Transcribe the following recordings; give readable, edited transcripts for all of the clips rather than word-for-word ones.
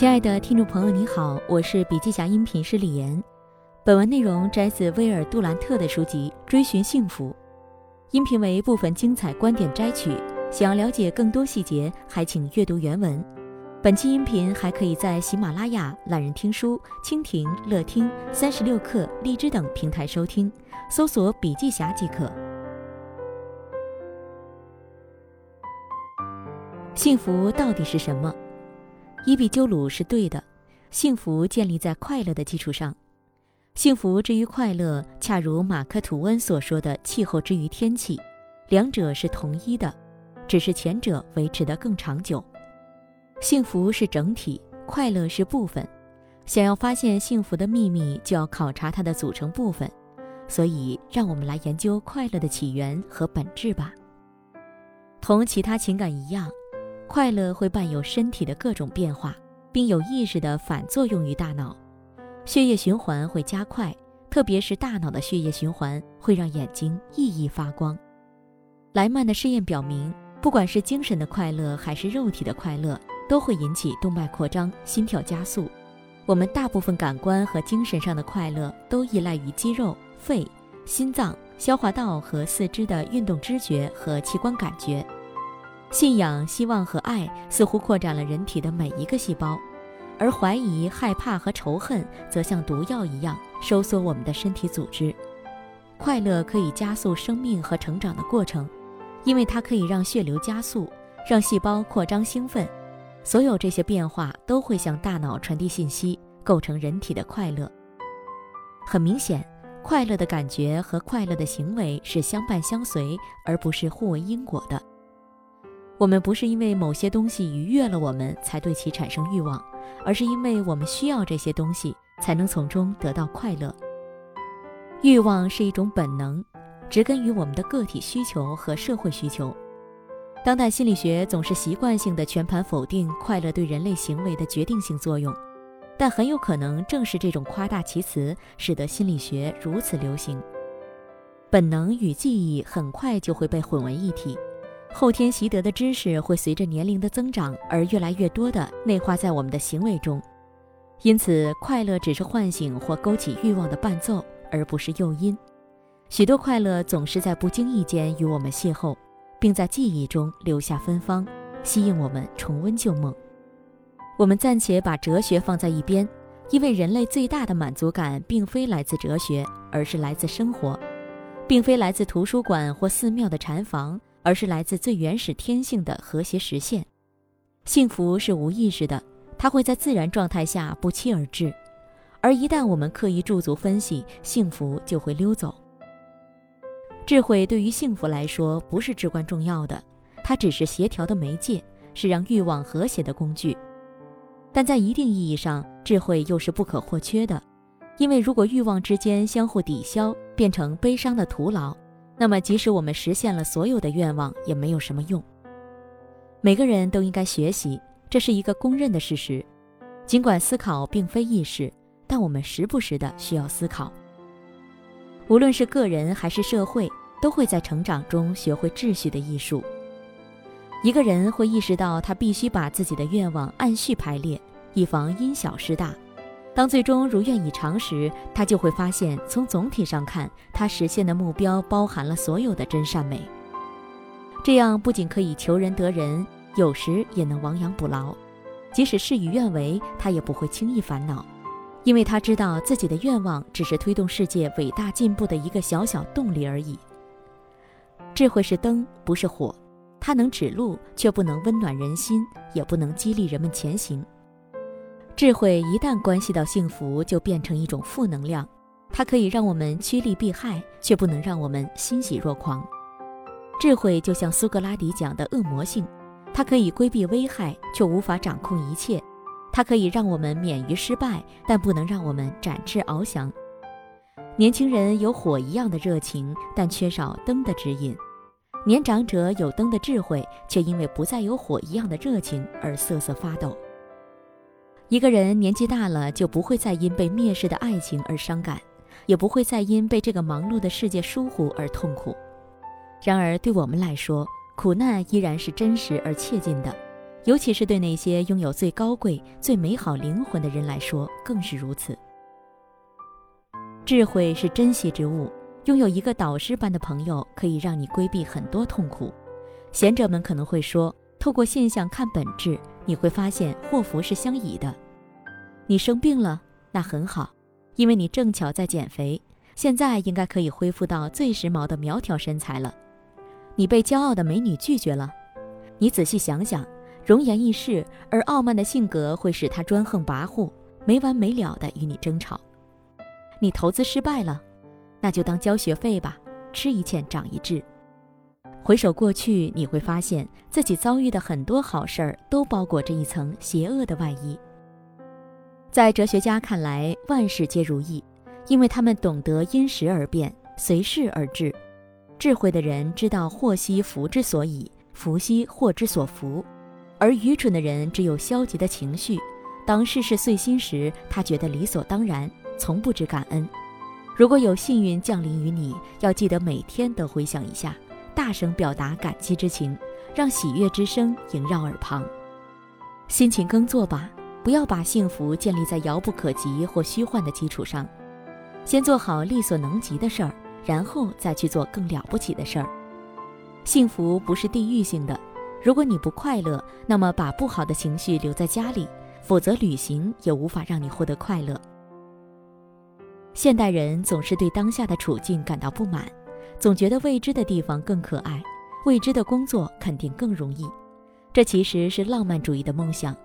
亲爱的听众朋友，你好，我是笔记侠音频师李岩。本文内容摘自威尔杜兰特的书籍《追寻幸福》，音频为部分精彩观点摘取。想要了解更多细节，还请阅读原文。本期音频还可以在喜马拉雅、懒人听书、蜻蜓、乐听、36课、荔枝等平台收听，搜索笔记侠即可。幸福到底是什么？伊壁鸠鲁是对的，幸福建立在快乐的基础上。幸福之于快乐，恰如马克吐温所说的气候之于天气，两者是同一的，只是前者维持得更长久。幸福是整体，快乐是部分。想要发现幸福的秘密，就要考察它的组成部分。所以，让我们来研究快乐的起源和本质吧。同其他情感一样，快乐会伴有身体的各种变化，并有意识地反作用于大脑。血液循环会加快，特别是大脑的血液循环会让眼睛熠熠发光。莱曼的试验表明，不管是精神的快乐还是肉体的快乐，都会引起动脉扩张、心跳加速。我们大部分感官和精神上的快乐都依赖于肌肉、肺、心脏、消化道和四肢的运动知觉和器官感觉。信仰、希望和爱似乎扩展了人体的每一个细胞，而怀疑、害怕和仇恨则像毒药一样收缩我们的身体组织。快乐可以加速生命和成长的过程，因为它可以让血流加速，让细胞扩张兴奋。所有这些变化都会向大脑传递信息，构成人体的快乐。很明显，快乐的感觉和快乐的行为是相伴相随，而不是互为因果的。我们不是因为某些东西愉悦了我们才对其产生欲望，而是因为我们需要这些东西才能从中得到快乐。欲望是一种本能，植根于我们的个体需求和社会需求。当代心理学总是习惯性的全盘否定快乐对人类行为的决定性作用，但很有可能正是这种夸大其词，使得心理学如此流行。本能与记忆很快就会被混为一体，后天习得的知识会随着年龄的增长而越来越多地内化在我们的行为中。因此，快乐只是唤醒或勾起欲望的伴奏，而不是诱因。许多快乐总是在不经意间与我们邂逅，并在记忆中留下芬芳，吸引我们重温旧梦。我们暂且把哲学放在一边，因为人类最大的满足感并非来自哲学，而是来自生活，并非来自图书馆或寺庙的禅房，而是来自最原始天性的和谐实现。幸福是无意识的，它会在自然状态下不期而至，而一旦我们刻意驻足分析，幸福就会溜走。智慧对于幸福来说不是至关重要的，它只是协调的媒介，是让欲望和谐的工具。但在一定意义上，智慧又是不可或缺的，因为如果欲望之间相互抵消，变成悲伤的徒劳，那么即使我们实现了所有的愿望也没有什么用。每个人都应该学习，这是一个公认的事实。尽管思考并非易事，但我们时不时的需要思考。无论是个人还是社会，都会在成长中学会秩序的艺术。一个人会意识到他必须把自己的愿望按序排列，以防因小失大。当最终如愿以偿时，他就会发现，从总体上看，他实现的目标包含了所有的真善美。这样不仅可以求人得人，有时也能亡羊补牢。即使事与愿违，他也不会轻易烦恼，因为他知道自己的愿望只是推动世界伟大进步的一个小小动力而已。智慧是灯，不是火，它能指路，却不能温暖人心，也不能激励人们前行。智慧一旦关系到幸福，就变成一种负能量，它可以让我们趋利避害，却不能让我们欣喜若狂。智慧就像苏格拉底讲的恶魔性，它可以规避危害，却无法掌控一切。它可以让我们免于失败，但不能让我们展翅翱翔。年轻人有火一样的热情，但缺少灯的指引；年长者有灯的智慧，却因为不再有火一样的热情而瑟瑟发抖。一个人年纪大了，就不会再因被蔑视的爱情而伤感，也不会再因被这个忙碌的世界疏忽而痛苦。然而对我们来说，苦难依然是真实而切近的，尤其是对那些拥有最高贵、最美好灵魂的人来说，更是如此。智慧是珍惜之物，拥有一个导师般的朋友，可以让你规避很多痛苦。贤者们可能会说，透过现象看本质，你会发现祸福是相倚的。你生病了，那很好，因为你正巧在减肥，现在应该可以恢复到最时髦的苗条身材了。你被骄傲的美女拒绝了，你仔细想想，容颜易逝，而傲慢的性格会使他专横跋扈，没完没了地与你争吵。你投资失败了，那就当交学费吧，吃一堑长一智。回首过去，你会发现自己遭遇的很多好事儿都包裹着一层邪恶的外衣。在哲学家看来，万事皆如意，因为他们懂得因时而变，随事而至。智慧的人知道祸兮福之所倚，福兮祸之所伏。而愚蠢的人只有消极的情绪，当世事碎心时，他觉得理所当然，从不知感恩。如果有幸运降临于你，要记得每天都回想一下，大声表达感激之情，让喜悦之声萦绕耳旁。辛勤耕作吧，不要把幸福建立在遥不可及或虚幻的基础上，先做好力所能及的事儿，然后再去做更了不起的事儿。幸福不是地域性的，如果你不快乐，那么把不好的情绪留在家里，否则旅行也无法让你获得快乐。现代人总是对当下的处境感到不满，总觉得未知的地方更可爱，未知的工作肯定更容易。这其实是浪漫主义的梦想，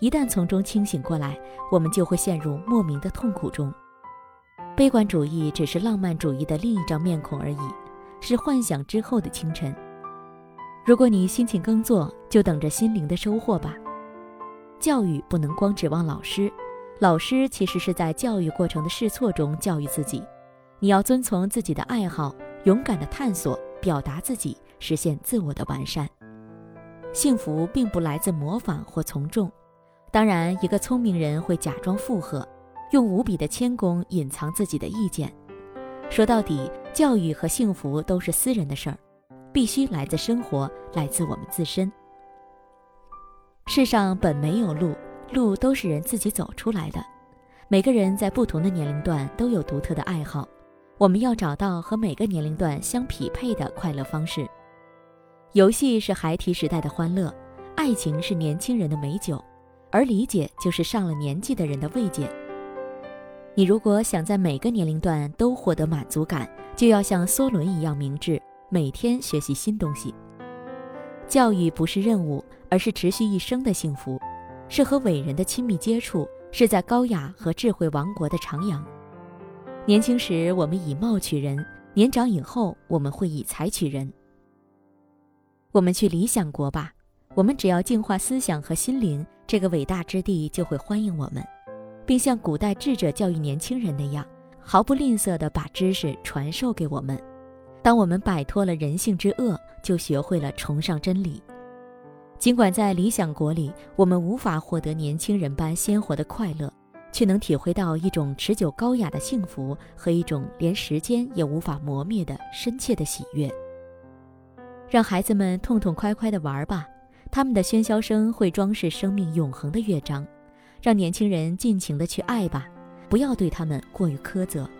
一旦从中清醒过来，我们就会陷入莫名的痛苦中。悲观主义只是浪漫主义的另一张面孔而已，是幻想之后的清晨。如果你辛勤耕作，就等着心灵的收获吧。教育不能光指望老师，老师其实是在教育过程的试错中教育自己。你要遵从自己的爱好，勇敢地探索，表达自己，实现自我的完善。幸福并不来自模仿或从众，当然，一个聪明人会假装附和，用无比的谦恭隐藏自己的意见。说到底，教育和幸福都是私人的事儿，必须来自生活，来自我们自身。世上本没有路，路都是人自己走出来的。每个人在不同的年龄段都有独特的爱好，我们要找到和每个年龄段相匹配的快乐方式。游戏是孩提时代的欢乐，爱情是年轻人的美酒，而理解就是上了年纪的人的慰藉。你如果想在每个年龄段都获得满足感，就要像梭伦一样明智，每天学习新东西。教育不是任务，而是持续一生的幸福，是和伟人的亲密接触，是在高雅和智慧王国的徜徉。年轻时我们以貌取人，年长以后我们会以才取人。我们去理想国吧，我们只要净化思想和心灵，这个伟大之地就会欢迎我们，并像古代智者教育年轻人那样，毫不吝啬地把知识传授给我们。当我们摆脱了人性之恶，就学会了崇尚真理。尽管在理想国里，我们无法获得年轻人般鲜活的快乐，却能体会到一种持久高雅的幸福和一种连时间也无法磨灭的深切的喜悦。让孩子们痛痛快快地玩吧，他们的喧嚣声会装饰生命永恒的乐章。让年轻人尽情地去爱吧，不要对他们过于苛责。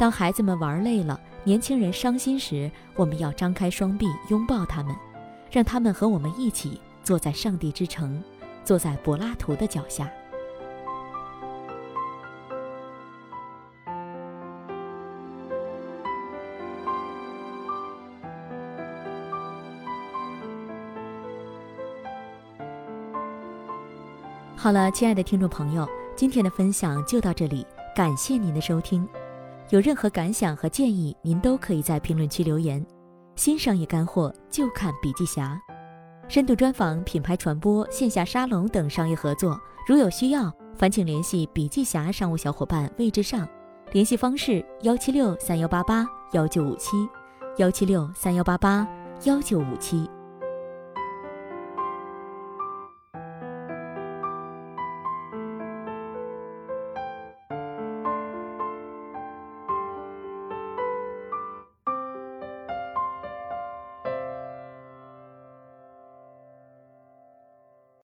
当孩子们玩累了，年轻人伤心时，我们要张开双臂拥抱他们，让他们和我们一起坐在上帝之城，坐在柏拉图的脚下。好了，亲爱的听众朋友，今天的分享就到这里，感谢您的收听。有任何感想和建议，您都可以在评论区留言。新商业干货就看笔记侠，深度专访、品牌传播、线下沙龙等商业合作，如有需要，烦请联系笔记侠商务小伙伴魏志尚，联系方式17631881957，17631881957。